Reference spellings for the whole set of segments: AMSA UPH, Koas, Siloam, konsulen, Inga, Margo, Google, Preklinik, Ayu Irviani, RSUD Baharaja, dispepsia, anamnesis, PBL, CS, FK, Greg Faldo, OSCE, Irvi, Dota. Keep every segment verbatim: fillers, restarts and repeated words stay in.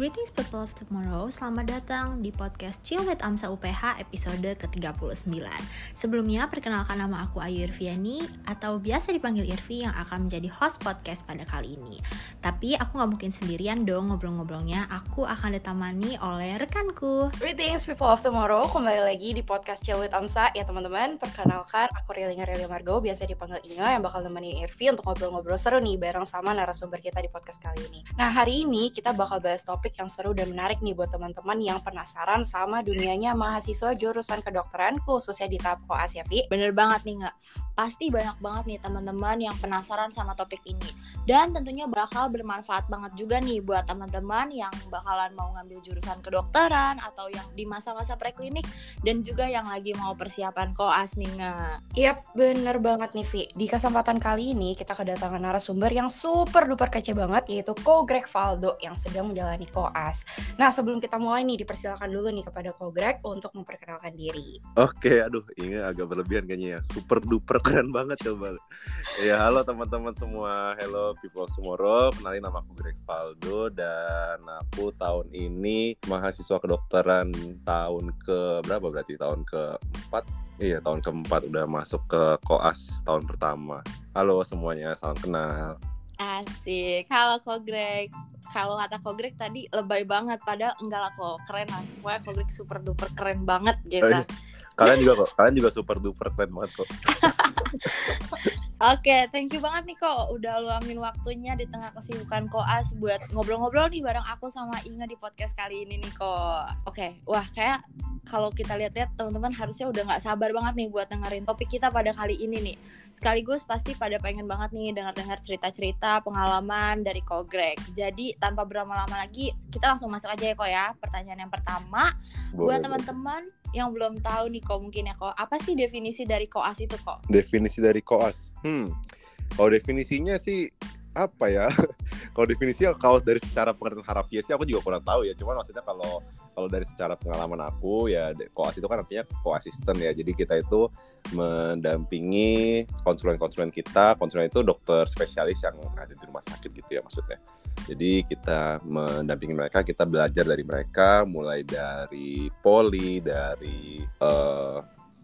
Greetings people of tomorrow, selamat datang di podcast Chill with AMSA U P H episode ke tiga puluh sembilan. Sebelumnya, perkenalkan nama aku Ayu Irviani atau biasa dipanggil Irvi yang akan menjadi host podcast pada kali ini. Tapi aku gak mungkin sendirian dong ngobrol-ngobrolnya, aku akan ditemani oleh rekanku. Greetings people of tomorrow, kembali lagi di podcast Chill with AMSA ya teman-teman. Perkenalkan, aku Relinga Relia Margo, biasa dipanggil Inga yang bakal nemenin Irvi untuk ngobrol-ngobrol seru nih bareng sama narasumber kita di podcast kali ini. Nah, hari ini kita bakal bahas topik yang seru dan menarik nih buat teman-teman yang penasaran sama dunianya mahasiswa jurusan kedokteran khususnya di tahap koas ya, Pi. Bener banget nih, Nggak? Pasti banyak banget nih teman-teman yang penasaran sama topik ini. Dan tentunya bakal bermanfaat banget juga nih buat teman-teman yang bakalan mau ngambil jurusan kedokteran atau yang di masa-masa preklinik dan juga yang lagi mau persiapan koas nih, Nggak? Yap, bener banget nih, Pi. Di kesempatan kali ini kita kedatangan narasumber yang super duper kece banget yaitu Ko Greg Faldo yang sedang menjalani koas. Nah, sebelum kita mulai nih, dipersilakan dulu nih kepada Ko Greg untuk memperkenalkan diri. Oke, aduh, ini agak berlebihan kayaknya ya. Super duper keren banget coba. Ya, halo teman-teman semua. Hello people tomorrow. Kenalin, nama aku Greg Faldo dan aku tahun ini mahasiswa kedokteran tahun ke berapa berarti? Tahun keempat. Iya, tahun keempat udah masuk ke koas tahun pertama. Halo semuanya, salam kenal. Asik, halo Ko Greg. Kalau kata Ko Greg tadi lebay banget, padahal enggak lah kok, keren lah. Wah, Ko Greg super duper keren banget gitu. Eh, kalian juga kok, kalian juga super duper keren banget kok. Oke, okay, thank you banget nih Ko, udah luangin waktunya di tengah kesibukan koas buat ngobrol-ngobrol nih bareng aku sama Inga di podcast kali ini nih Ko. Oke, okay, wah kayak kalau kita lihat-lihat teman-teman harusnya udah gak sabar banget nih buat dengerin topik kita pada kali ini nih. Sekaligus pasti pada pengen banget nih dengar-dengar cerita-cerita pengalaman dari Ko Greg. Jadi tanpa berlama-lama lagi kita langsung masuk aja ya Ko ya. Pertanyaan yang pertama boleh, buat teman-teman yang belum tahu nih Ko mungkin ya Ko, apa sih definisi dari koas itu Ko? Definisi dari koas? Hmm, kalau definisinya sih apa ya? Kalau definisinya kalau dari secara pengertian harafiah sih aku juga kurang tahu ya. Cuman maksudnya kalau Kalau dari secara pengalaman aku ya, koas itu kan artinya koasisten ya. Jadi kita itu mendampingi konsulen-konsulen kita. Konsulen itu dokter spesialis yang ada di rumah sakit gitu ya maksudnya. Jadi kita mendampingi mereka, kita belajar dari mereka, mulai dari poli, dari uh,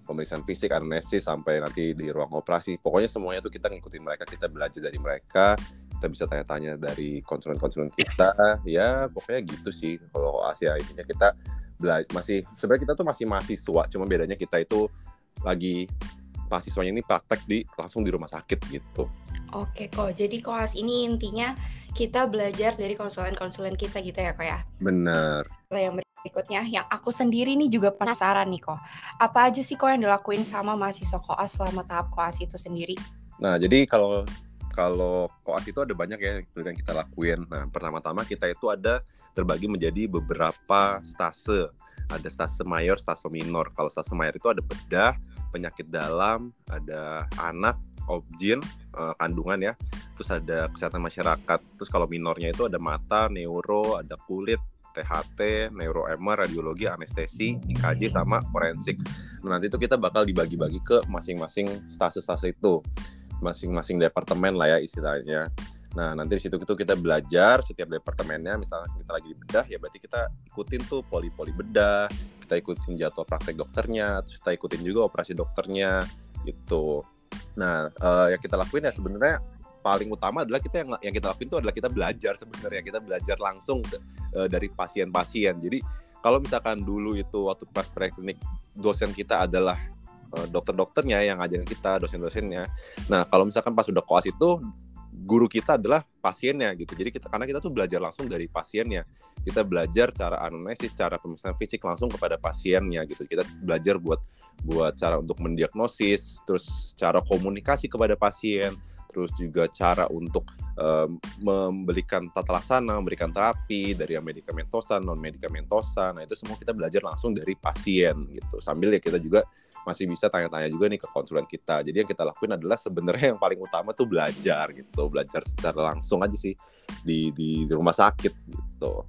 pemeriksaan fisik, anamnesis, sampai nanti di ruang operasi. Pokoknya semuanya itu kita ngikutin mereka, kita belajar dari mereka. Kita bisa tanya-tanya dari konsulen-konsulen kita, ya pokoknya gitu sih kalau Asia intinya kita bela- masih sebenarnya kita tuh masih mahasiswa, cuma bedanya kita itu lagi mahasiswanya ini praktek di langsung di rumah sakit gitu. Oke Ko, jadi koas ini intinya kita belajar dari konsulen-konsulen kita gitu ya Ko ya? Bener. Yang berikutnya yang aku sendiri nih juga penasaran nih Ko, apa aja sih Ko yang dilakuin sama mahasiswa koas selama tahap koas itu sendiri? Nah jadi kalau Kalau koas itu ada banyak ya yang kita lakuin. Nah, pertama-tama kita itu ada terbagi menjadi beberapa stase. Ada stase mayor, stase minor. Kalau stase mayor itu ada bedah, penyakit dalam, ada anak, obgyn, kandungan ya. Terus ada kesehatan masyarakat. Terus kalau minornya itu ada mata, neuro, ada kulit, T H T, neuro-M R, radiologi, anestesi, I K J, sama forensik. Nah, nanti itu kita bakal dibagi-bagi ke masing-masing stase-stase itu, masing-masing departemen lah ya istilahnya. Nah nanti di situ itu kita belajar setiap departemennya. Misalnya kita lagi di bedah ya berarti kita ikutin tuh poli-poli bedah, kita ikutin jadwal praktek dokternya, terus kita ikutin juga operasi dokternya gitu. Nah uh, yang kita lakuin ya sebenarnya paling utama adalah kita yang yang kita lakuin itu adalah kita belajar sebenarnya, kita belajar langsung uh, dari pasien-pasien. Jadi kalau misalkan dulu itu waktu pas preklinik dosen kita adalah dokter-dokternya yang ngajarin kita, dosen-dosennya. Nah, kalau misalkan pas udah koas itu guru kita adalah pasiennya gitu. Jadi kita karena kita tuh belajar langsung dari pasiennya. Kita belajar cara anamnesis, cara pemeriksaan fisik langsung kepada pasiennya gitu. Kita belajar buat buat cara untuk mendiagnosis, terus cara komunikasi kepada pasien, terus juga cara untuk um, memberikan tata laksana, memberikan terapi dari yang medikamentosa, non medikamentosa. Nah itu semua kita belajar langsung dari pasien gitu. Sambil ya kita juga masih bisa tanya-tanya juga nih ke konsulen kita. Jadi yang kita lakuin adalah sebenarnya yang paling utama tuh belajar gitu, belajar secara langsung aja sih di di, di rumah sakit gitu.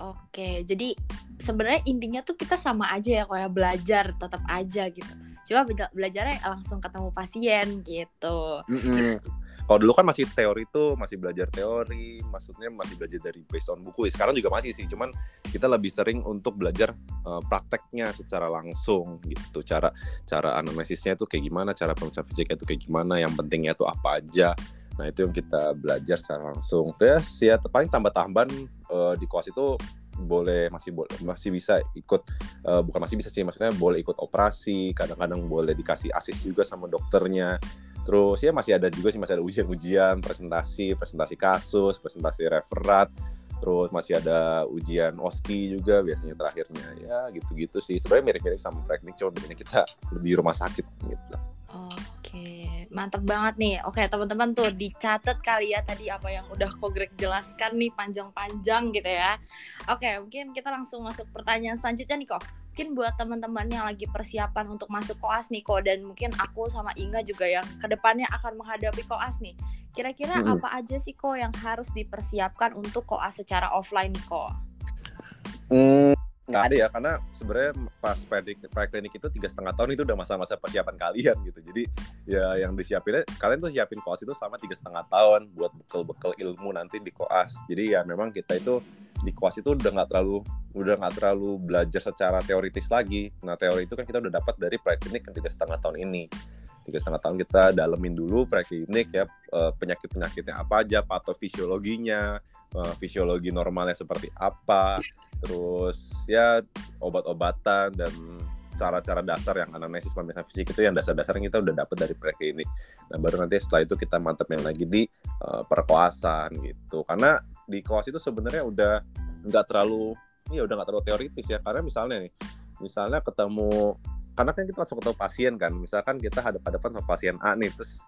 Oke, jadi sebenarnya intinya tuh kita sama aja ya, kayak belajar tetap aja gitu. Coba belajarnya langsung ketemu pasien gitu. Mm-hmm. Kalau dulu kan masih teori tuh, masih belajar teori, maksudnya masih belajar dari based on buku. Sekarang juga masih sih, cuman kita lebih sering untuk belajar uh, prakteknya secara langsung gitu. Cara cara anamnesisnya tuh kayak gimana, cara pemeriksaan fisiknya tuh kayak gimana, yang pentingnya tuh apa aja. Nah itu yang kita belajar secara langsung. Terus ya paling tambah-tambahan uh, di Koas itu boleh masih boleh masih bisa ikut uh, bukan masih bisa sih maksudnya boleh ikut operasi, kadang-kadang boleh dikasih asis juga sama dokternya. Terus ya masih ada juga sih, masih ada ujian-ujian, presentasi, presentasi kasus, presentasi referat. Terus masih ada ujian O S C E juga biasanya terakhirnya. Ya gitu-gitu sih. Sebenarnya mirip-mirip sama Preklinik, cuma bedanya kita lebih rumah sakit gitu. Oke, mantap banget nih. Oke, teman-teman tuh dicatat kali ya tadi apa yang udah Ko Greg jelaskan nih panjang-panjang gitu ya. Oke, mungkin kita langsung masuk pertanyaan selanjutnya nih, Ko. Mungkin buat teman-teman yang lagi persiapan untuk masuk Koas nih, Ko, dan mungkin aku sama Inga juga yang kedepannya akan menghadapi Koas nih, kira-kira hmm. apa aja sih, Ko, yang harus dipersiapkan untuk Koas secara offline nih, Ko? Hmm, nggak ada ya, karena sebenarnya pas Preklinik itu tiga setengah tahun itu udah masa-masa persiapan kalian gitu. Jadi ya yang disiapinnya, kalian tuh siapin Koas itu selama tiga setengah tahun buat bekal-bekal ilmu nanti di Koas. Jadi ya memang kita itu di Koas itu udah nggak terlalu udah nggak terlalu belajar secara teoritis lagi. Nah teori itu kan kita udah dapat dari Preklinik kan tiga setengah tahun ini. Tiga setengah tahun kita dalemin dulu Preklinik ya, penyakit penyakitnya apa aja, patofisiologinya, fisiologi normalnya seperti apa, terus ya obat-obatan dan cara-cara dasar yang anamnesis pemeriksaan fisik itu yang dasar-dasar yang kita udah dapat dari Preklinik. Nah baru nanti setelah itu kita mantepin lagi di uh, perkoasan gitu. Karena di Koas itu sebenarnya udah nggak terlalu ya udah nggak terlalu teoritis ya, karena misalnya nih misalnya ketemu, karena kan kita langsung ketemu pasien kan, misalkan kita hadap-hadapan sama pasien A nih, terus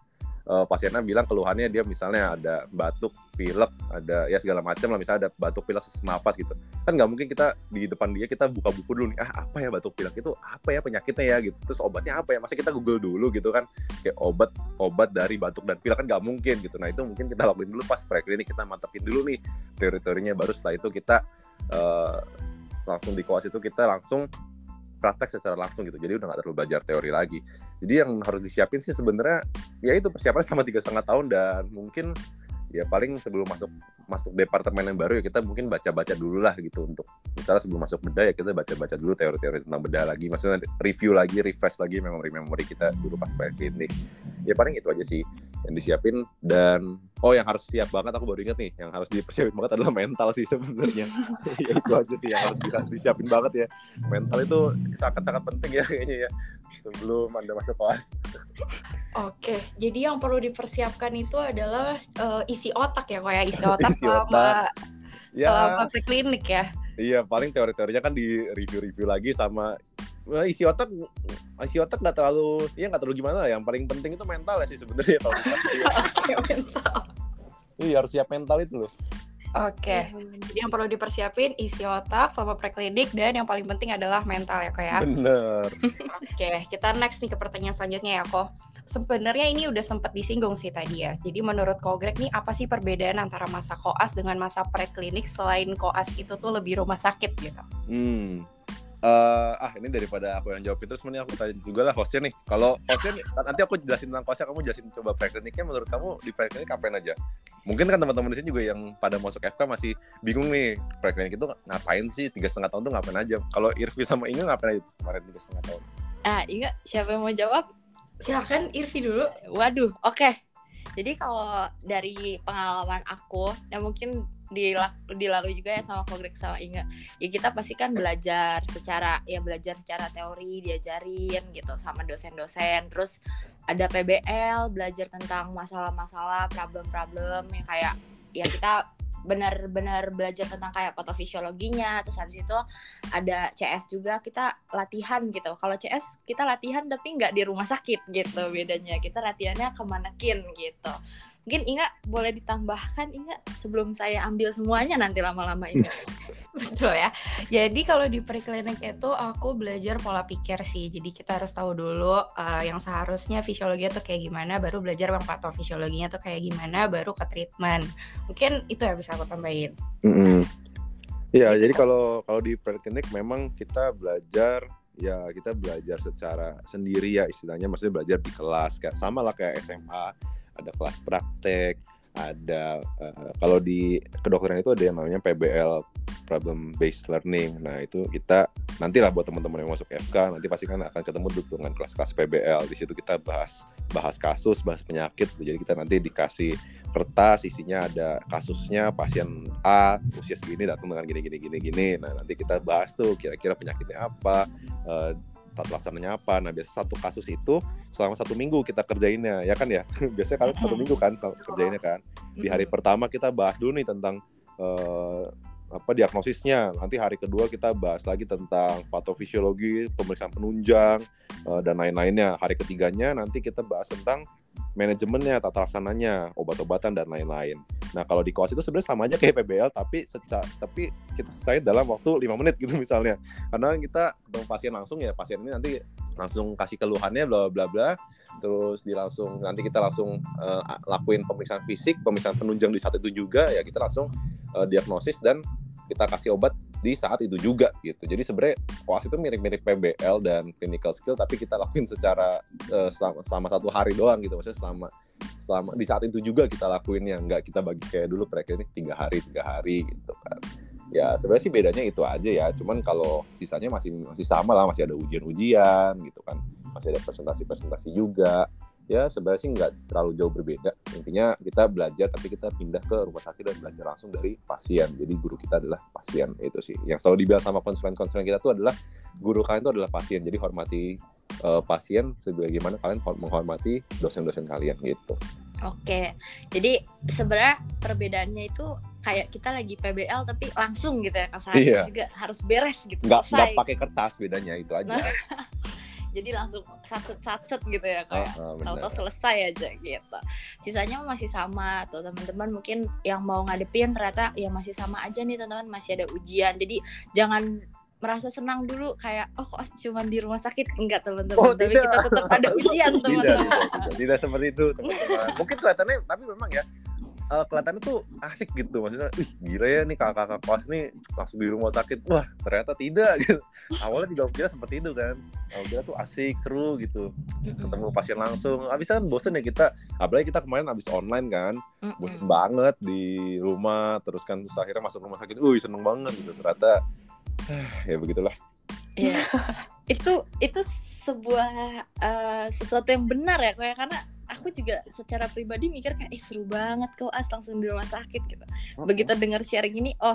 uh, pasien A bilang keluhannya dia misalnya ada batuk, pilek, ada ya segala macam lah, misalnya ada batuk, pilek, sesak nafas gitu kan, nggak mungkin kita di depan dia kita buka buku dulu nih, ah apa ya batuk pilek itu, apa ya penyakitnya ya gitu, terus obatnya apa ya, masa kita google dulu gitu kan, kayak obat obat dari batuk dan pilek kan nggak mungkin gitu. Nah itu mungkin kita lakuin dulu pas Preklinik, kita mantepin dulu nih teori-teorinya, baru setelah itu kita Uh, langsung di Koas itu kita langsung praktek secara langsung gitu. Jadi udah gak terlalu belajar teori lagi. Jadi yang harus disiapin sih sebenarnya ya itu persiapan sama tiga setengah tahun, dan mungkin ya paling sebelum masuk masuk departemen yang baru ya kita mungkin baca-baca dulu lah gitu. Untuk misalnya sebelum masuk bedah ya kita baca-baca dulu teori-teori tentang bedah lagi, maksudnya review lagi, refresh lagi memori-memori kita dulu pas Preklinik. Ya paling itu aja sih yang disiapin. Dan oh yang harus siap banget, aku baru ingat nih, yang harus dipersiapin banget adalah mental sih sebenarnya. Ya itu aja sih yang harus disiapin banget ya. Mental itu sangat-sangat penting ya kayaknya ya sebelum Anda masuk Koas. Oke, jadi yang perlu dipersiapkan itu adalah uh, isi otak ya, kayak isi otak isi selama ya. selama Preklinik ya. Iya, paling teori-teorinya kan di review-review lagi sama isi otak isi otak nggak terlalu ya nggak terlalu gimana, yang paling penting itu mental ya sih sebenarnya kalau mental. Iya harus siap mental itu loh. Oke, okay. Jadi yang perlu dipersiapin isi otak selama Preklinik dan yang paling penting adalah mental ya, Ko ya. Bener. Oke, okay, kita next nih ke pertanyaan selanjutnya ya, Ko. Sebenarnya ini udah sempat disinggung sih tadi ya. Jadi menurut Ko Greg nih apa sih perbedaan antara masa Koas dengan masa Preklinik selain Koas itu tuh lebih rumah sakit gitu? Hmm. Uh, ah ini daripada aku yang jawabin terus mending aku tanya juga lah hostnya nih. Kalau hostnya nanti aku jelasin tentang Koasnya, kamu jelasin coba Prekliniknya. Menurut kamu di Preklinik ngapain aja? Mungkin kan teman-teman di sini juga yang pada masuk F K masih bingung nih, Preklinik itu ngapain sih, tiga setengah tahun tuh ngapain aja? Kalau Irvi sama Inga ngapain aja kemarin tiga setengah tahun? Ah Inga, siapa yang mau jawab? Silakan Irvi dulu. Waduh, oke. Okay. Jadi kalau dari pengalaman aku, dan mungkin dilalui juga ya sama Ko Greg sama Inga, ya kita pasti kan belajar secara ya belajar secara teori diajarin gitu sama dosen-dosen, terus ada P B L belajar tentang masalah-masalah, problem-problem yang kayak ya kita benar-benar belajar tentang kayak patofisiologinya. Terus habis itu ada C S juga, kita latihan gitu. Kalau C S kita latihan tapi nggak di rumah sakit gitu, bedanya kita latihannya ke manekin gitu. Mungkin Inga boleh ditambahkan Inga sebelum saya ambil semuanya nanti lama-lama Inga. Betul ya. Jadi kalau di Preklinik itu aku belajar pola pikir sih. Jadi kita harus tahu dulu uh, yang seharusnya fisiologinya tuh kayak gimana, baru belajar yang patofisiologinya tuh kayak gimana, baru ke treatment. Mungkin itu yang bisa aku tambahin. Mm-hmm. Ya, jadi kalau kalau di Preklinik memang kita belajar ya kita belajar secara sendiri ya istilahnya, maksudnya belajar di kelas kayak sama lah kayak S M A. ada kelas praktek, ada uh, kalau di kedokteran itu ada yang namanya P B L, problem based learning. Nah itu kita nantilah buat teman-teman yang masuk F K nanti pasti kan akan ketemu dengan kelas-kelas P B L. Di situ kita bahas bahas kasus, bahas penyakit. Jadi kita nanti dikasih kertas isinya ada kasusnya pasien A usia segini datang dengan gini gini gini gini. Nah nanti kita bahas tuh kira-kira penyakitnya apa, uh, pelaksananya apa. Nah biasa satu kasus itu selama satu minggu kita kerjainnya, ya kan ya. Biasanya kalau satu minggu kan kerjainnya kan. Di hari pertama kita bahas dulu nih tentang eh, apa diagnosisnya. Nanti hari kedua kita bahas lagi tentang patofisiologi, pemeriksaan penunjang eh, dan lain-lainnya. Hari ketiganya nanti kita bahas tentang manajemennya, tata laksananya, obat-obatan dan lain-lain. Nah kalau di Koas itu sebenarnya sama aja kayak P B L, tapi seca- tapi kita selesai dalam waktu lima menit gitu misalnya. Karena kita ketemu pasien langsung, ya pasien ini nanti langsung kasih keluhannya bla bla bla, terus di langsung nanti kita langsung uh, lakuin pemeriksaan fisik, pemeriksaan penunjang di saat itu juga, ya kita langsung uh, diagnosis dan kita kasih obat di saat itu juga gitu. Jadi sebenarnya Koas itu mirip-mirip P B L dan clinical skill, tapi kita lakuin secara uh, selama, selama satu hari doang gitu. Maksudnya selama selama di saat itu juga kita lakuinnya, nggak kita bagi kayak dulu preklinik tiga hari tiga hari gitu kan. Ya sebenarnya sih bedanya itu aja ya. Cuman kalau sisanya masih masih sama lah, masih ada ujian-ujian gitu kan, masih ada presentasi-presentasi juga. Ya sebenarnya sih nggak terlalu jauh berbeda. Intinya kita belajar tapi kita pindah ke rumah sakit dan belajar langsung dari pasien. Jadi guru kita adalah pasien, itu sih. Yang selalu dibilang sama konsulen-konsulen kita tuh adalah guru kalian itu adalah pasien. Jadi hormati uh, pasien sebagaimana kalian menghormati dosen-dosen kalian gitu. Oke, jadi sebenarnya perbedaannya itu kayak kita lagi P B L tapi langsung gitu ya, kasarnya iya. Juga harus beres gitu. Nggak, selesai. Nggak pakai kertas, bedanya itu aja. Nah. Jadi langsung satset-satset gitu ya, kayak oh, oh, tau-tau selesai aja gitu. Sisanya masih sama tuh teman-teman, mungkin yang mau ngadepin ternyata ya masih sama aja nih teman-teman, masih ada ujian. Jadi jangan merasa senang dulu kayak oh kok cuma di rumah sakit. Enggak teman-teman, oh, tapi tidak. Kita tetap ada ujian teman-teman. Tidak, tidak, tidak. Tidak seperti itu teman-teman. Mungkin kelihatannya, tapi memang ya Uh, kelihatannya tuh asik gitu, maksudnya wih gila ya nih kakak-kakak Koas nih langsung di rumah sakit. Wah ternyata tidak gitu. Awalnya tidak kira seperti itu kan, awalnya kira tuh asik, seru gitu, ketemu pasien langsung. Abis kan bosen ya kita, apalagi kita kemarin abis online kan, bosen banget di rumah. Terus kan terus akhirnya masuk rumah sakit, wih seneng banget gitu. Ternyata ya begitulah. Iya. Itu itu sebuah uh, sesuatu yang benar ya kayak, karena aku juga secara pribadi mikir kayak ih seru banget Koas langsung di rumah sakit gitu. Begitu dengar sharing ini, oh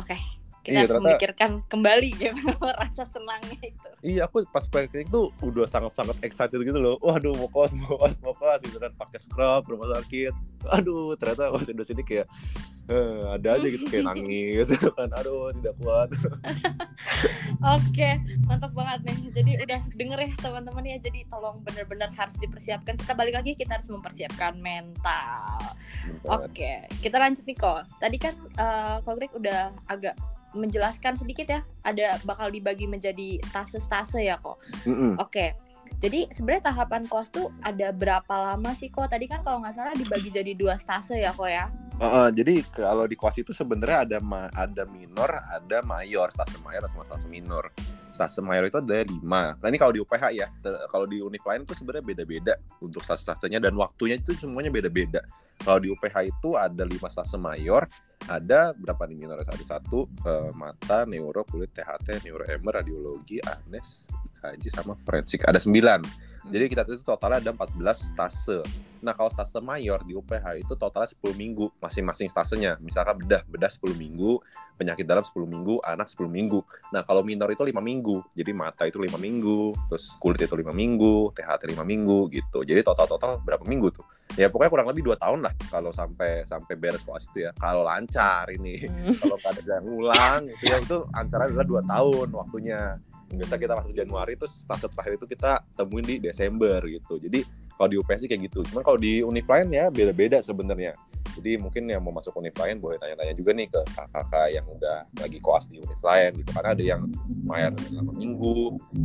oke okay, kita iya, harus ternyata memikirkan kembali gitu rasa senangnya itu. Iya, aku pas praktik tuh udah sangat-sangat excited gitu loh. Waduh mau Koas, mau Koas, mau Koas gitu kan, pakai scrub rumah sakit. Aduh ternyata pas udah sini kayak Uh, ada aja gitu kayak nangis kan, aduh tidak kuat. Oke, mantap banget nih. Jadi udah denger ya teman-teman ya. Jadi tolong benar-benar harus dipersiapkan. Kita balik lagi, kita harus mempersiapkan mental. Oke, kita lanjut nih kok. Tadi kan uh, Ko Greg udah agak menjelaskan sedikit ya. Ada bakal dibagi menjadi stase-stase ya kok. Mm-hmm. Oke. Jadi sebenarnya tahapan Koas tuh ada berapa lama sih kok? Tadi kan kalau nggak salah dibagi jadi dua stase ya kok ya? Uh, uh, jadi kalau di Koas itu sebenarnya ada ma- ada minor, ada mayor, stase mayor sama stase minor. Stase mayor itu ada lima. Nah ini kalau di U P H ya, ter- kalau di univ lain itu sebenarnya beda-beda untuk stase-stasenya dan waktunya itu semuanya beda-beda. Kalau di U P H itu ada lima stase mayor, ada berapa nih minor? Ada satu uh, mata, neuro, kulit, T H T, neuroemer, radiologi, anes, haji sama forensik, ada sembilan. Jadi kita itu totalnya ada empat belas stase. Nah kalau stase mayor di U P H itu totalnya sepuluh minggu masing-masing stasenya. Misalkan bedah, bedah sepuluh minggu, penyakit dalam sepuluh minggu, anak sepuluh minggu. Nah kalau minor itu lima minggu. Jadi mata itu lima minggu, terus kulit itu lima minggu, T H T lima minggu gitu. Jadi total-total berapa minggu tuh? Ya pokoknya kurang lebih dua tahun lah kalau sampai sampai beres Koas itu ya. Kalau lancar ini, kalau kada ada yang ulang gitu ya, itu ancaran adalah dua tahun waktunya. Biasa kita masuk Januari, terus stase terakhir itu kita temuin di Desember gitu. Jadi kalau di U P S kayak gitu. Cuman kalau di univ lain ya beda-beda sebenarnya. Jadi mungkin yang mau masuk univ lain boleh tanya-tanya juga nih ke kakak-kakak yang udah lagi Koas di univ lain gitu. Karena ada yang mayor delapan minggu,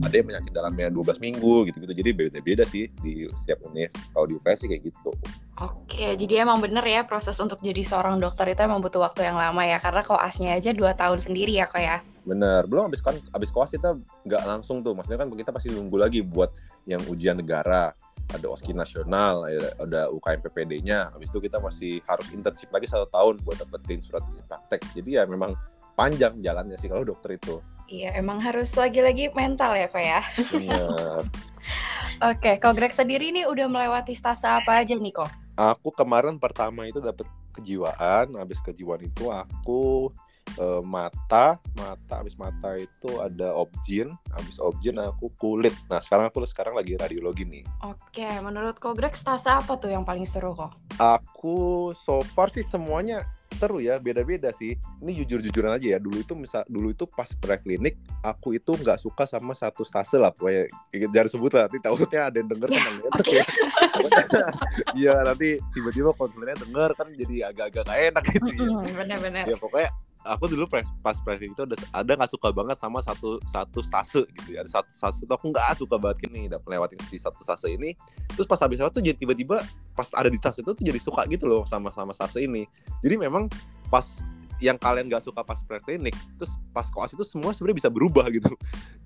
ada yang penyakit dalamnya dua belas minggu gitu-gitu. Jadi beda-beda sih di setiap univ. Kalau di U P S kayak gitu. Oke, jadi emang bener ya proses untuk jadi seorang dokter itu emang butuh waktu yang lama ya. Karena Koasnya aja dua tahun sendiri ya kok ya. Bener, belum abis kan abis Koas kita nggak langsung tuh, maksudnya kan kita pasti nunggu lagi buat yang ujian negara, ada O S C E nasional, ada U K M P P D-nya. Habis itu kita masih harus internship lagi satu tahun buat dapetin surat izin praktek. Jadi ya memang panjang jalannya sih kalau dokter itu. Iya, emang harus lagi-lagi mental ya, Pak ya. Benar. Oke, kalau Greg sendiri nih udah melewati stase apa aja nih, Ko? Aku kemarin pertama itu dapet kejiwaan, habis kejiwaan itu aku eh, mata, mata habis mata itu ada obgyn, habis obgyn aku kulit. Nah, sekarang aku sekarang lagi radiologi nih. Oke, menurut Ko Greg stase apa tuh yang paling seru, Ko? Aku so far sih semuanya seru ya, beda-beda sih. Ini jujur-jujuran aja ya, dulu itu misal, dulu itu pas preklinik aku itu nggak suka sama satu stase lah, pokoknya jangan sebut lah, nanti takutnya ada yang denger yeah, kan okay. ya. Iya nanti tiba-tiba konsulennya denger kan jadi agak-agak gak enak gitu ya. Benar-benar. Ya pokoknya aku dulu pas preklinik itu ada ada nggak suka banget sama satu satu stase gitu ya, ada satu stase itu aku nggak suka banget ini, udah melewati si satu stase ini, terus pas habis itu jadi tiba-tiba pas ada di stase itu tuh jadi suka gitu loh sama-sama stase ini. Jadi memang pas yang kalian nggak suka pas preklinik, terus pas koas itu semua sebenarnya bisa berubah gitu.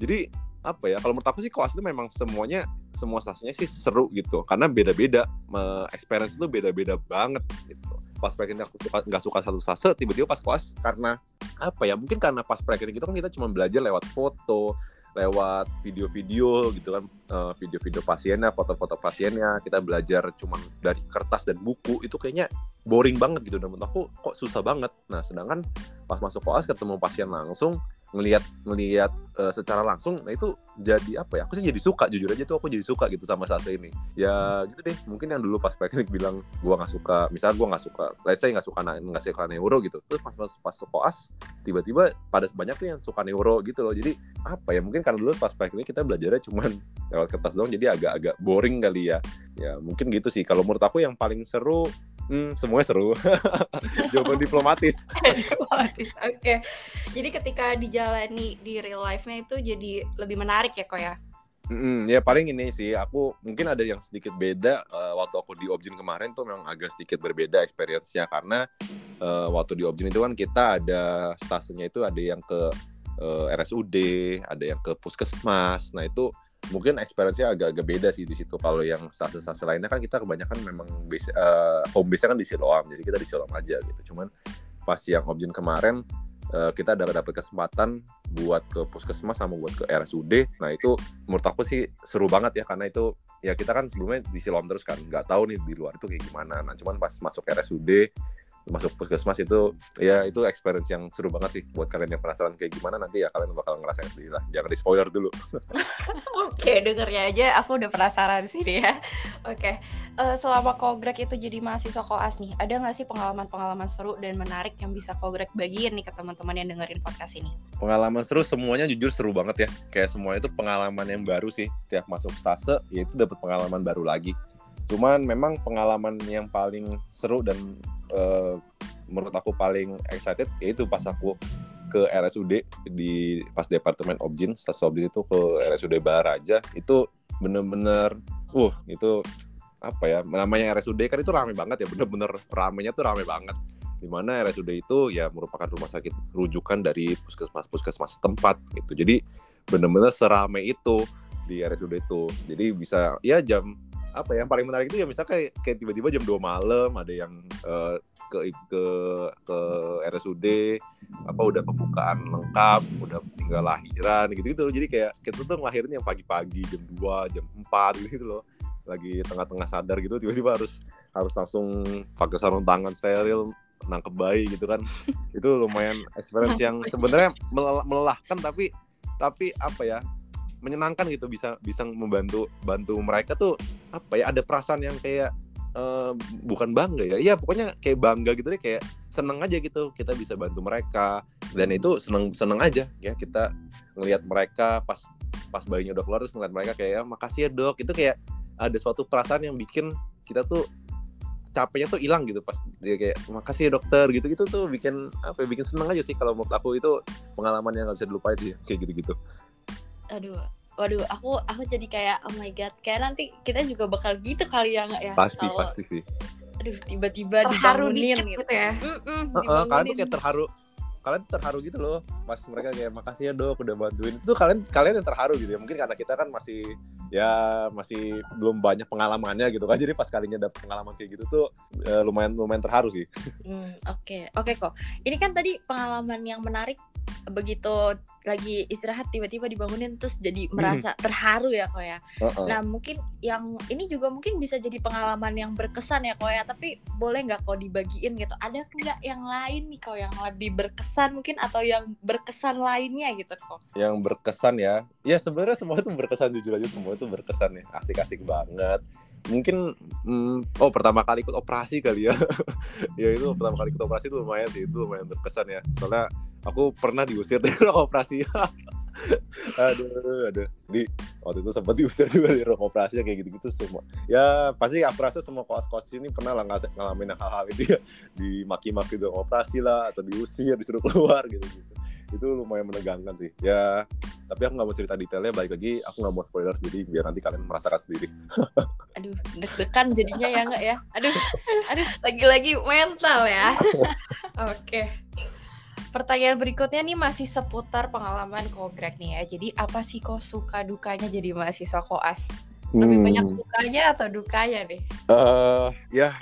Jadi apa ya, kalau menurut aku sih koas itu memang semuanya, semua stasenya sih seru gitu, karena beda-beda, experience itu beda-beda banget gitu. Pas preklinik aku suka, nggak suka satu stase, tiba-tiba pas koas karena apa ya, mungkin karena pas preklinik itu kan kita cuma belajar lewat foto, lewat video-video gitu kan, video-video pasiennya, foto-foto pasiennya, kita belajar cuma dari kertas dan buku, itu kayaknya boring banget gitu, dan menurut aku kok susah banget. Nah, sedangkan pas masuk koas ketemu pasien langsung, ngelihat ngelihat uh, secara langsung, nah itu jadi apa ya, aku sih jadi suka, jujur aja tuh aku jadi suka gitu sama stase ini ya gitu deh. Mungkin yang dulu pas preklinik bilang gue nggak suka, misalnya gue nggak suka, let's say nggak suka nggak suka neuro gitu, terus pas pas, pas koas tiba-tiba pada sebanyak tuh yang suka neuro gitu loh. Jadi apa ya, mungkin karena dulu pas preklinik kita belajarnya cuman lewat kertas doang, jadi agak-agak boring kali ya. Ya mungkin gitu sih kalau menurut aku yang paling seru. Hmm, semuanya seru. Jawaban diplomatis. Diplomatis, oke. Okay. Jadi ketika dijalani di real life-nya itu jadi lebih menarik ya, Ko ya? Mm-hmm. Ya paling ini sih, aku mungkin ada yang sedikit beda. uh, Waktu aku di Obgyn kemarin tuh memang agak sedikit berbeda experience-nya. Karena uh, waktu di Obgyn itu kan kita ada stasiunnya itu ada yang ke uh, R S U D, ada yang ke puskesmas. Nah itu mungkin experience-nya agak-agak beda sih di situ. Kalau yang stase-stase lainnya kan kita kebanyakan memang base, uh, home base-nya kan di Siloam, jadi kita di Siloam aja gitu. Cuman pas yang obgyn kemarin uh, kita ada dapat kesempatan buat ke puskesmas sama buat ke R S U D. Nah itu menurut aku sih seru banget ya, karena itu ya kita kan sebelumnya di Siloam terus kan, nggak tahu nih di luar itu kayak gimana. Nah cuman pas masuk R S U D, masuk puskesmas itu ya itu experience yang seru banget sih. Buat kalian yang penasaran kayak gimana, nanti ya kalian bakal ngerasain sendiri lah, jangan di spoiler dulu. Oke, dengernya aja aku udah penasaran sih ya. Oke, uh, selama Ko Greg itu jadi mahasiswa koas nih, ada nggak sih pengalaman-pengalaman seru dan menarik yang bisa Ko Greg bagiin nih ke teman-teman yang dengerin podcast ini? Pengalaman seru semuanya jujur seru banget ya, kayak semuanya itu pengalaman yang baru sih. Setiap masuk stase ya itu dapat pengalaman baru lagi. Cuman memang pengalaman yang paling seru dan Uh, menurut aku paling excited yaitu pas aku ke R S U D di pas departemen obgyn, stase obgyn itu ke R S U D Baharaja. Itu bener-bener uh itu apa ya, namanya R S U D kan itu rame banget ya, bener-bener ramenya tuh rame banget. Dimana R S U D itu ya merupakan rumah sakit rujukan dari puskesmas-puskesmas setempat gitu. Jadi bener-bener serame itu di R S U D itu. Jadi bisa ya jam apa ya, yang paling menarik itu ya misalnya kayak, kayak tiba-tiba jam dua malam ada yang uh, ke ke ke R S U D apa udah pembukaan lengkap, udah tinggal lahiran gitu-gitu. Jadi kayak kita tuh ngelahirin yang pagi-pagi jam dua, jam empat gitu, gitu loh. Lagi tengah-tengah sadar gitu tiba-tiba harus harus langsung pakai sarung tangan steril nangkep bayi gitu kan. Itu lumayan experience yang sebenarnya melelahkan tapi tapi apa ya, menyenangkan gitu, bisa bisa membantu bantu mereka tuh apa ya, ada perasaan yang kayak uh, bukan bangga ya, ya pokoknya kayak bangga gitu deh, kayak seneng aja gitu kita bisa bantu mereka. Dan itu seneng seneng aja ya, kita ngelihat mereka pas pas bayinya udah keluar terus ngelihat mereka kayak makasih ya dok, itu kayak ada suatu perasaan yang bikin kita tuh capeknya tuh hilang gitu pas dia kayak makasih ya dokter gitu-gitu tuh bikin apa ya, bikin seneng aja sih kalau menurut aku. Itu pengalaman yang nggak bisa dilupain sih kayak gitu-gitu. Aduh, waduh, aku aku jadi kayak oh my god, kayak nanti kita juga bakal gitu kali ya nggak ya? Pasti kalo, pasti sih. Aduh, tiba-tiba terharu dibangunin dikit, gitu ya? Mm-mm, dibangunin. Kalian tuh kayak terharu, kalian terharu gitu loh, pas mereka kayak makasih ya dok udah bantuin. Itu kalian kalian yang terharu gitu ya? Mungkin karena kita kan masih ya masih belum banyak pengalamannya gitu kan, jadi pas kalinya dapet pengalaman kayak gitu tuh eh, lumayan lumayan terharu sih. Oke oke kok. Ini kan tadi pengalaman yang menarik, begitu lagi istirahat tiba-tiba dibangunin terus jadi merasa terharu ya kok ya. Uh-uh. Nah mungkin yang ini juga mungkin bisa jadi pengalaman yang berkesan ya kok ya, tapi boleh nggak kok dibagiin gitu, ada nggak yang lain nih kok yang lebih berkesan mungkin atau yang berkesan lainnya gitu kok? Yang berkesan ya, ya sebenarnya semua itu berkesan, jujur aja semua itu berkesan ya, asik-asik banget. Mungkin mm, oh pertama kali ikut operasi kali ya. Ya itu pertama kali ikut operasi itu lumayan sih, itu lumayan berkesan ya. Soalnya aku pernah diusir dari ruang operasi. aduh, aduh. Di waktu itu sempat diusir juga dari ruang operasi kayak gitu-gitu semua. Ya pasti aku rasa semua koas-koas ini pernah lah ngalamin hal-hal itu ya. Dimaki-maki di ruang operasi lah atau diusir, disuruh keluar gitu-gitu. Itu lumayan menegangkan sih. Ya, tapi aku enggak mau cerita detailnya, balik lagi aku enggak mau spoiler jadi biar nanti kalian merasakan sendiri. Aduh, deg-degan jadinya ya enggak ya? Aduh, aduh, lagi-lagi mental ya. Oke. Okay. Pertanyaan berikutnya nih masih seputar pengalaman Ko Greg nih ya. Jadi apa sih kok suka dukanya jadi mahasiswa koas? Lebih hmm. banyak sukanya atau dukanya nih? Eh, uh, ya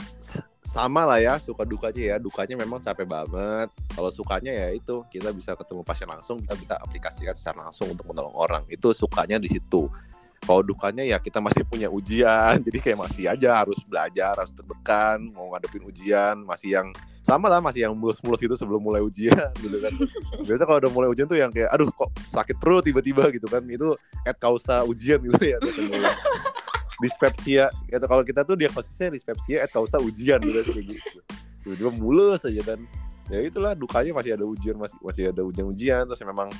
sama lah ya, suka dukanya ya. Dukanya memang capek banget. Kalau sukanya ya itu kita bisa ketemu pasien langsung, kita bisa aplikasikan secara langsung untuk menolong orang. Itu sukanya di situ. Kalau dukanya ya kita masih punya ujian, jadi kayak masih aja harus belajar, harus terdekan, mau ngadepin ujian, masih yang sama lah, masih yang mulus-mulus gitu sebelum mulai ujian gitu kan. Biasa kalau udah mulai ujian tuh yang kayak aduh kok sakit perut tiba-tiba gitu kan, itu ad causa ujian gitu ya. Dispepsia, gitu. Kalau kita tuh diagnosisnya dispepsia ad causa ujian gitu kayak gitu. Tiba-tiba mulus aja dan ya itulah dukanya, masih ada ujian, masih masih ada ujian-ujian, terus memang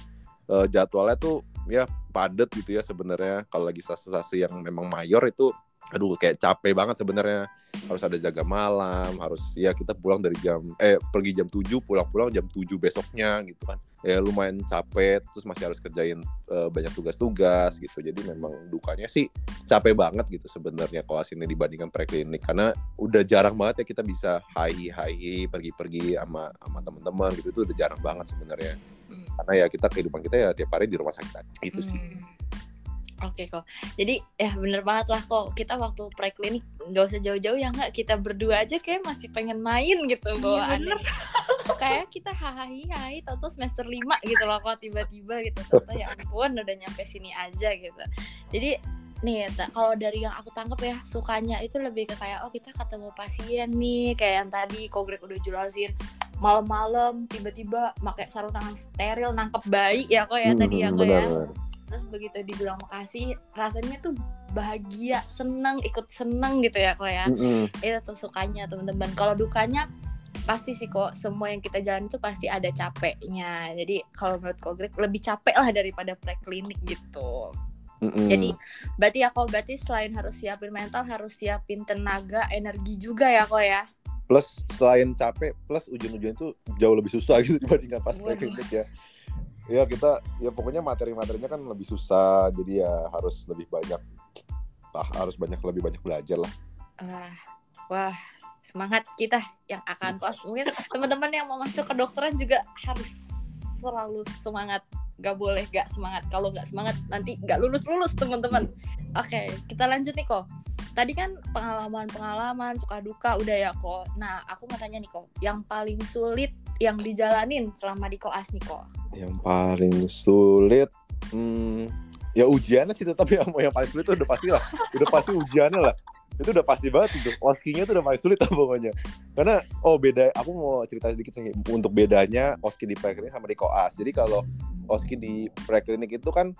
Uh, jadwalnya tuh ya padet gitu ya sebenarnya. Kalau lagi sasi-sasi yang memang mayor itu aduh kayak capek banget sebenarnya. Harus ada jaga malam, harus ya kita pulang dari jam eh pergi jam tujuh, pulang-pulang jam tujuh besoknya gitu kan. Ya lumayan capek, terus masih harus kerjain uh, banyak tugas-tugas gitu. Jadi memang dukanya sih capek banget gitu sebenarnya koas ini dibandingkan preklinik, karena udah jarang banget ya kita bisa hai-hai pergi-pergi sama sama teman-teman gitu, itu udah jarang banget sebenarnya. Karena ya kita kehidupan kita ya tiap hari di rumah sakit itu hmm. sih. Oke okay, kok. Jadi ya bener banget lah kok, kita waktu preklinik gak usah jauh-jauh ya nggak, kita berdua aja kayak masih pengen main gitu bawaan. Iya, kayak kita hahaha, tau-tau semester lima gitu loh kok tiba-tiba gitu. Tau-tau ya ampun udah nyampe sini aja gitu. Jadi nih kalau dari yang aku tangkap ya, sukanya itu lebih ke kayak oh kita ketemu pasien nih, kayak yang tadi Ko Greg udah jelasin, malam-malam tiba-tiba pakai sarung tangan steril nangkep bayi ya kok ya hmm, tadi ya kok benar. Ya terus begitu dibilang makasih rasanya tuh bahagia, seneng, ikut seneng gitu ya kok ya. Mm-mm. Itu tuh sukanya teman-teman. Kalau dukanya pasti sih kok, semua yang kita jalan itu pasti ada capeknya. Jadi kalau menurut Ko Greg lebih capek lah daripada preklinik gitu. Mm-mm. Jadi berarti ya kok, berarti selain harus siapin mental, harus siapin tenaga, energi juga ya kok ya. Plus selain capek, plus ujian-ujian itu jauh lebih susah gitu dibandingkan pas preklinik ya. Ya kita, ya pokoknya materi-materinya kan lebih susah, jadi ya harus lebih banyak, ah, harus banyak lebih banyak belajar lah. Uh, wah, semangat kita yang akan koas. Mungkin teman-teman yang mau masuk ke dokteran juga harus selalu semangat. Gak boleh gak semangat. Kalau gak semangat nanti gak lulus-lulus teman-teman. Oke, okay, kita lanjut nih kok. Tadi kan pengalaman-pengalaman, suka duka udah ya kok. Nah aku mau tanya nih kok, yang paling sulit yang dijalanin selama di koas nih kok? Yang paling sulit, hmm, ya ujiannya sih tetap ya. Yang paling sulit itu udah pasti lah, udah pasti ujiannya lah. Itu udah pasti banget itu, OSCE-nya tuh udah paling sulit pokoknya. Karena, oh beda, aku mau cerita sedikit sih untuk bedanya OSCE di preklinik sama di koas. Jadi kalau OSCE di preklinik itu kan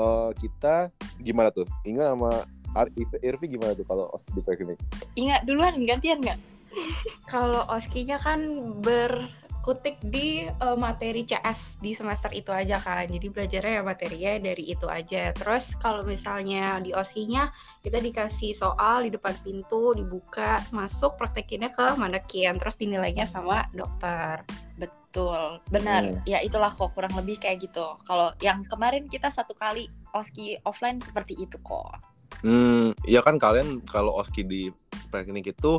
uh, kita gimana tuh? Inga sama Irvi gimana tuh kalau OSCE di preklinik? Inga duluan, gantian gak? Kalau OSCE-nya kan berkutik di uh, materi C S di semester itu aja kan. Jadi belajarnya ya materinya dari itu aja. Terus kalau misalnya di OSCE-nya kita dikasih soal di depan pintu, dibuka, masuk praktekinnya ke mandekin, terus dinilainya sama dokter. Betul, benar. Hmm. Ya itulah kok, kurang lebih kayak gitu. Kalau yang kemarin kita satu kali OSCE offline seperti itu kok. Hmm, ya kan kalian kalau OSCE di praktikum itu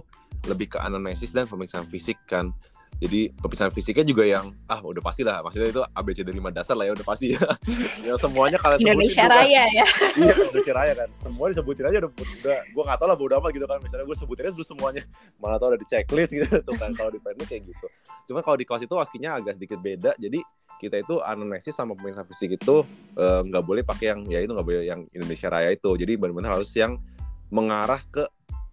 lebih ke anamnesis dan pemeriksaan fisik kan. Jadi pemisahan fisiknya juga yang ah udah pasti lah, maksudnya itu A B C dari lima dasar lah ya, udah pasti ya. Yang semuanya kalian sebutin Indonesia Raya kan, ya. Iya, Indonesia Raya kan. Semua disebutin aja udah, udah gue gak tau lah bodo amat gitu kan. Misalnya gue sebutin aja dulu semuanya, mana tau udah di checklist gitu tuh kan. Kalau di Preklinik kayak gitu. Cuman kalau di Koas itu O S C E-nya agak sedikit beda. Jadi kita itu anamnesis sama pemisahan fisik itu nggak uh, boleh pakai yang ya itu, nggak boleh yang Indonesia Raya itu. Jadi benar-benar harus yang mengarah ke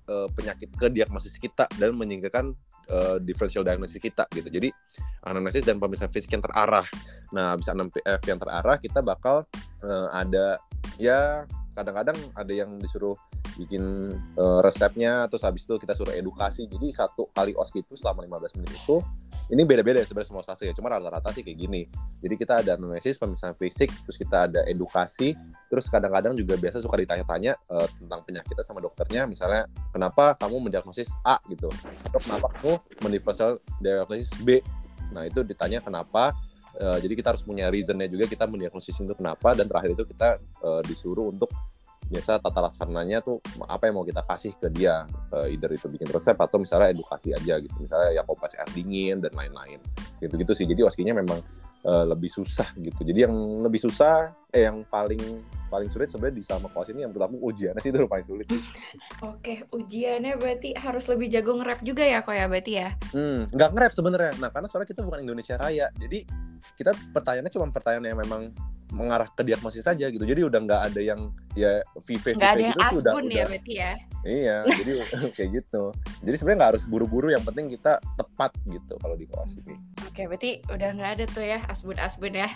uh, penyakit, ke diagnosis kita dan menyingkirkan Uh, differential diagnosis kita gitu. Jadi anamnesis dan pemisahan fisik yang terarah. Nah, abis enam P F yang terarah, kita bakal uh, ada ya kadang-kadang ada yang disuruh bikin uh, resepnya, terus habis itu kita suruh edukasi. Jadi satu kali O S C E itu selama lima belas menit itu, ini beda-beda ya sebenarnya semua stase ya, cuma rata-rata sih kayak gini. Jadi kita ada anamnesis, pemisahan fisik, terus kita ada edukasi, terus kadang-kadang juga biasa suka ditanya-tanya uh, tentang penyakitnya sama dokternya, misalnya kenapa kamu mendiagnosis A gitu, atau kenapa kamu mendiagnosis B. Nah itu ditanya kenapa, uh, jadi kita harus punya reasonnya juga, kita mendiagnosis itu kenapa, dan terakhir itu kita uh, disuruh untuk biasa tata laksananya tuh apa yang mau kita kasih ke dia, uh, either itu bikin resep atau misalnya edukasi aja gitu, misalnya ya kompas air dingin dan lain-lain gitu-gitu sih. Jadi O S C E-nya memang Uh, lebih susah gitu. Jadi yang lebih susah eh yang paling paling sulit sebenarnya di sama Koas ini yang menurut aku ujiannya sih itu paling sulit. Oke, ujiannya berarti harus lebih jago nge-rap juga ya kok ya berarti ya? Hmm, nggak nge-rap sebenarnya. Nah, karena soalnya kita bukan Indonesia Raya. Jadi kita pertanyaannya cuma pertanyaan yang memang mengarah ke diagnosis saja gitu. Jadi udah nggak ada yang ya V V V gitu, ada yang aspun udah, ya udah, berarti ya. Iya, jadi kayak gitu. Jadi sebenarnya nggak harus buru-buru, yang penting kita tepat gitu kalau di Koas ini. Oke, berarti udah nggak ada tuh ya asbun-asbun ya.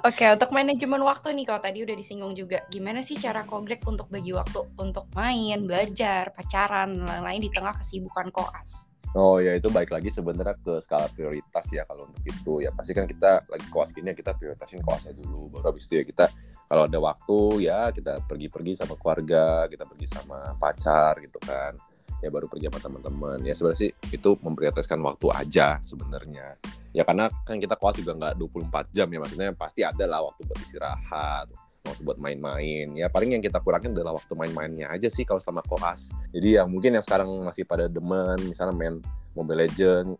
Oke, untuk manajemen waktu nih, kalau tadi udah disinggung juga, gimana sih cara Kogrek untuk bagi waktu untuk main, belajar, pacaran, lain-lain di tengah kesibukan Koas? Oh ya, itu balik lagi sebenarnya ke skala prioritas ya. Kalau untuk itu ya pasti kan kita lagi Koas gini ya, kita prioritasin Koasnya dulu, baru habis itu ya kita kalau ada waktu ya kita pergi-pergi sama keluarga, kita pergi sama pacar gitu kan, ya baru pergi sama teman-teman. Ya sebenarnya sih itu memprioritaskan waktu aja sebenarnya. Ya karena kan kita Koas juga nggak dua puluh empat jam ya, maksudnya pasti ada lah waktu buat istirahat, waktu buat main-main. Ya paling yang kita kurangin adalah waktu main-mainnya aja sih kalau selama Koas. Jadi ya mungkin yang sekarang masih pada demen misalnya main Mobile Legends,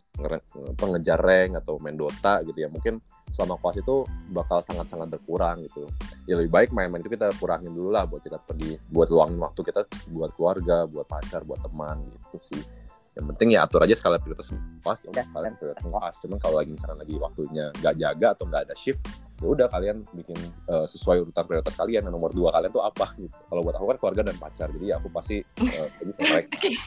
pengejar rank atau main Dota gitu ya, mungkin selama Koas itu bakal sangat-sangat berkurang gitu. Ya lebih baik main-main itu kita kurangin dulu lah, buat kita pergi, buat luangin waktu kita buat keluarga, buat pacar, buat teman gitu sih. Yang penting ya atur aja skala prioritas Koas, ya udah kalian prioritas Koas. Cuman kalau lagi misalnya lagi waktunya nggak jaga atau nggak ada shift, ya udah kalian bikin uh, sesuai urutan prioritas kalian, yang nomor dua kalian tuh apa gitu. Kalau buat aku kan keluarga dan pacar, jadi ya aku pasti uh, jadi selek. Okay.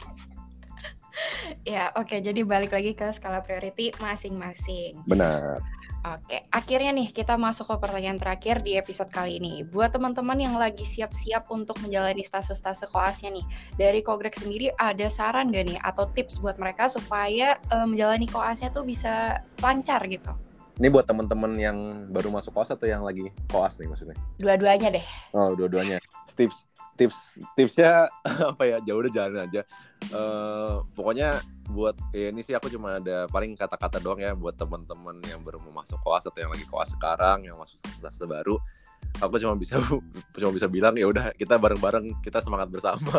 Ya oke, okay. Jadi balik lagi ke skala priority masing-masing. Benar. Oke, okay. Akhirnya nih kita masuk ke pertanyaan terakhir di episode kali ini. Buat teman-teman yang lagi siap-siap untuk menjalani stase-stase Koasnya nih, dari Kogrek sendiri ada saran gak nih atau tips buat mereka supaya uh, menjalani Koasnya tuh bisa lancar gitu? Ini buat teman-teman yang baru masuk Koas atau yang lagi Koas nih maksudnya? Dua-duanya deh. Oh, dua-duanya. Tips, tips, tipsnya apa ya? Jauh udah jalan aja. Uh, pokoknya buat ya ini sih aku cuma ada paling kata-kata doang ya buat teman-teman yang baru mau masuk Koas atau yang lagi Koas sekarang, yang masuk stase baru. Aku cuma bisa cuma bisa bilang ya udah kita bareng-bareng, kita semangat bersama.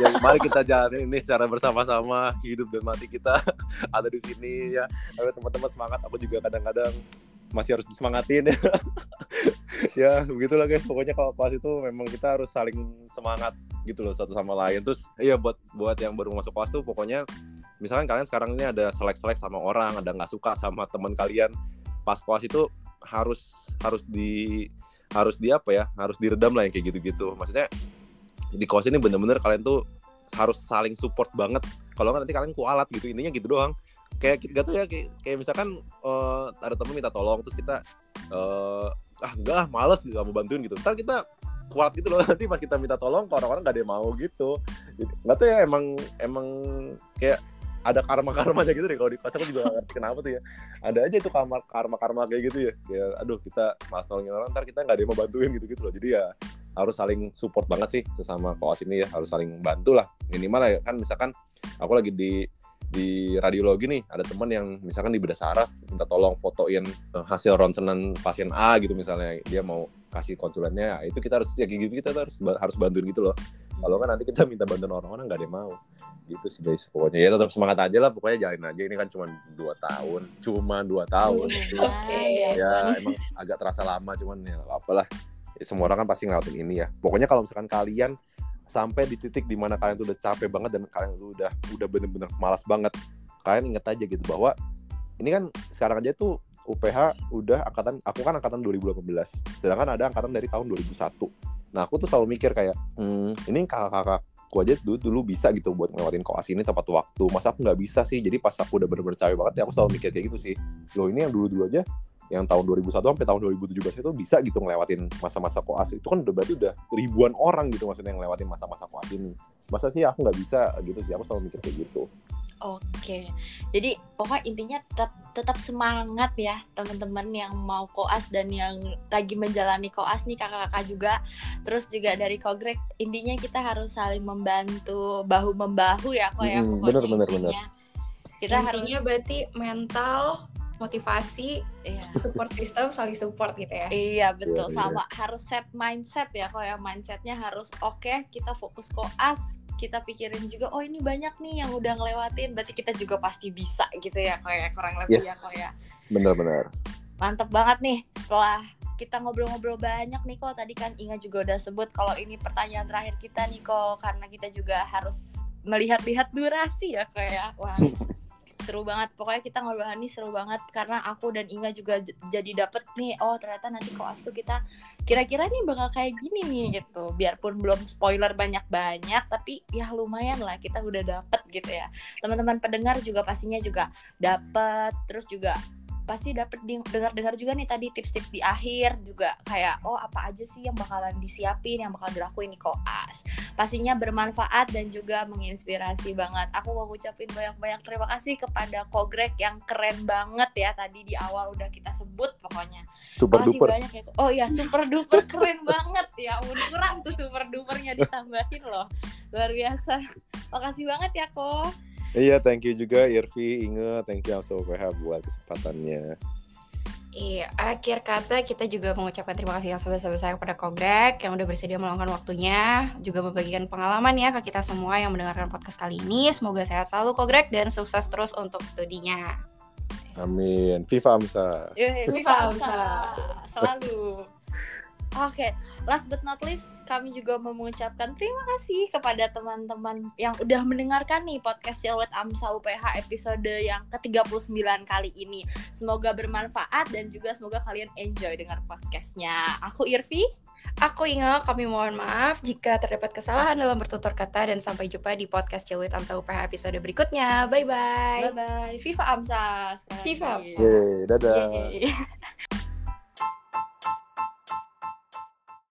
Ya mari kita jalanin ini secara bersama-sama, hidup dan mati kita ada di sini ya. Ayo teman-teman semangat, aku juga kadang-kadang masih harus disemangatin ya. Ya begitulah guys, pokoknya kalau Koas itu memang kita harus saling semangat gitu loh satu sama lain. Terus ya buat buat yang baru masuk Koas tuh pokoknya misalkan kalian sekarang ini ada selek-selek sama orang, ada nggak suka sama teman kalian, pas Koas itu harus harus di harus di apa ya harus diredam lah yang kayak gitu-gitu. Maksudnya di Koas ini bener-bener kalian tuh harus saling support banget, kalau nggak nanti kalian kualat gitu, intinya gitu doang. Kayak gak tuh ya, kayak, kayak misalkan uh, ada teman minta tolong terus kita uh, ah enggak males nggak mau bantuin gitu, ntar kita kualat gitu loh, nanti pas kita minta tolong orang-orang nggak ada yang mau gitu. Nggak tuh ya, emang emang kayak ada karma-karma aja gitu deh kalau di Koas. Aku juga gak ngerti kenapa tuh ya, ada aja itu karma-karma kayak gitu ya, ya aduh kita malas nolongin orang, ntar kita gak ada yang mau bantuin gitu-gitu loh. Jadi ya harus saling support banget sih sesama Koas ini ya, harus saling bantu lah minimal ya. Kan misalkan aku lagi di di radiologi nih, ada teman yang misalkan di bedah saraf minta tolong fotoin hasil ronsenan pasien A gitu misalnya, dia mau kasih konsulennya, itu kita harus ya kayak gitu, kita harus harus bantuin gitu loh. Kalau kan nanti kita minta bantuan orang-orang nggak ada yang mau. Gitu sih guys pokoknya. Ya tetap semangat aja lah pokoknya, jalin aja. Ini kan cuma dua tahun. Cuma dua tahun. Ya emang agak terasa lama cuman ya apalah. Ya, semua orang kan pasti ngelakuin ini ya. Pokoknya kalau misalkan kalian sampai di titik dimana kalian tuh udah capek banget dan kalian tuh udah udah bener-bener malas banget, kalian inget aja gitu bahwa ini kan sekarang aja tuh U P H udah angkatan, aku kan angkatan dua ribu delapan belas, sedangkan ada angkatan dari tahun dua ribu satu. Nah aku tuh selalu mikir kayak hmm, ini kakak-kakakku aja dulu, dulu bisa gitu buat ngelewatin koas ini tepat waktu, masa aku gak bisa sih. Jadi pas aku udah bener-bener capek banget ya aku selalu mikir kayak gitu sih. Loh ini yang dulu-dulu aja yang tahun dua ribu satu sampai tahun dua ribu tujuh belas itu bisa gitu ngelewatin masa-masa koas. Itu kan udah berarti udah ribuan orang gitu maksudnya yang ngelewatin masa-masa koas ini, masa sih aku gak bisa gitu sih. Aku selalu mikir kayak gitu. Oke, jadi pokoknya intinya tetap, tetap semangat ya teman-teman yang mau koas dan yang lagi menjalani koas nih, kakak-kakak juga. Terus juga dari Kogrek, intinya kita harus saling membantu, bahu-membahu ya kok ya. Hmm, bener, bener, bener. Kita intinya harus... berarti mental, motivasi, iya. Support system, saling support gitu ya. Iya betul, iya, sama iya. Harus set mindset ya kok ya, mindsetnya harus oke, okay, kita fokus koas. Kita pikirin juga, oh ini banyak nih yang udah ngelewatin, berarti kita juga pasti bisa gitu ya, kayak kurang lebih yes. Ya kok ya. Benar-benar. Mantep banget nih, setelah kita ngobrol-ngobrol banyak nih kok, tadi kan Inga juga udah sebut kalau ini pertanyaan terakhir kita nih kok, karena kita juga harus melihat-lihat durasi ya kok ya. Wah. Seru banget, pokoknya kita ngobrolan ini seru banget karena aku dan Inga juga j- jadi dapet nih, oh ternyata nanti koas tuh kita kira-kira nih bakal kayak gini nih gitu. Biarpun belum spoiler banyak-banyak, tapi ya lumayan lah kita udah dapet gitu ya. Teman-teman pendengar juga pastinya juga dapet, terus juga pasti dapet dengar-dengar juga nih tadi tips-tips di akhir juga kayak oh apa aja sih yang bakalan disiapin, yang bakal dilakuin di koas. Pastinya bermanfaat dan juga menginspirasi banget. Aku mau ngucapin banyak-banyak terima kasih kepada Kogrek yang keren banget ya, tadi di awal udah kita sebut pokoknya. Super duper. Banyak ya. Oh iya, super duper keren banget ya. Kurang tuh super dupernya ditambahin loh. Luar biasa. Makasih banget ya, Ko. Iya, thank you juga Irvi, Inge, thank you A M S A U P H buat kesempatannya. Iya, akhir kata kita juga mengucapkan terima kasih yang sebesar-besarnya kepada Kogrek yang udah bersedia meluangkan waktunya, juga membagikan pengalaman ya ke kita semua yang mendengarkan podcast kali ini. Semoga sehat selalu Kogrek dan sukses terus untuk studinya. Amin. Viva A M S A. Iya, Viva A M S A. Selalu. Oke, okay. Last but not least, kami juga mengucapkan terima kasih kepada teman-teman yang udah mendengarkan nih podcast Yowet A M S A U P H episode yang ke tiga puluh sembilan kali ini. Semoga bermanfaat dan juga semoga kalian enjoy dengar podcastnya. Aku Irvi. Aku Inga, kami mohon maaf jika terdapat kesalahan dalam bertutur kata dan sampai jumpa di podcast Yowet A M S A U P H episode berikutnya. Bye-bye. Bye-bye. Viva A M S A. Viva A M S A. Yeay, dadah. Yeay.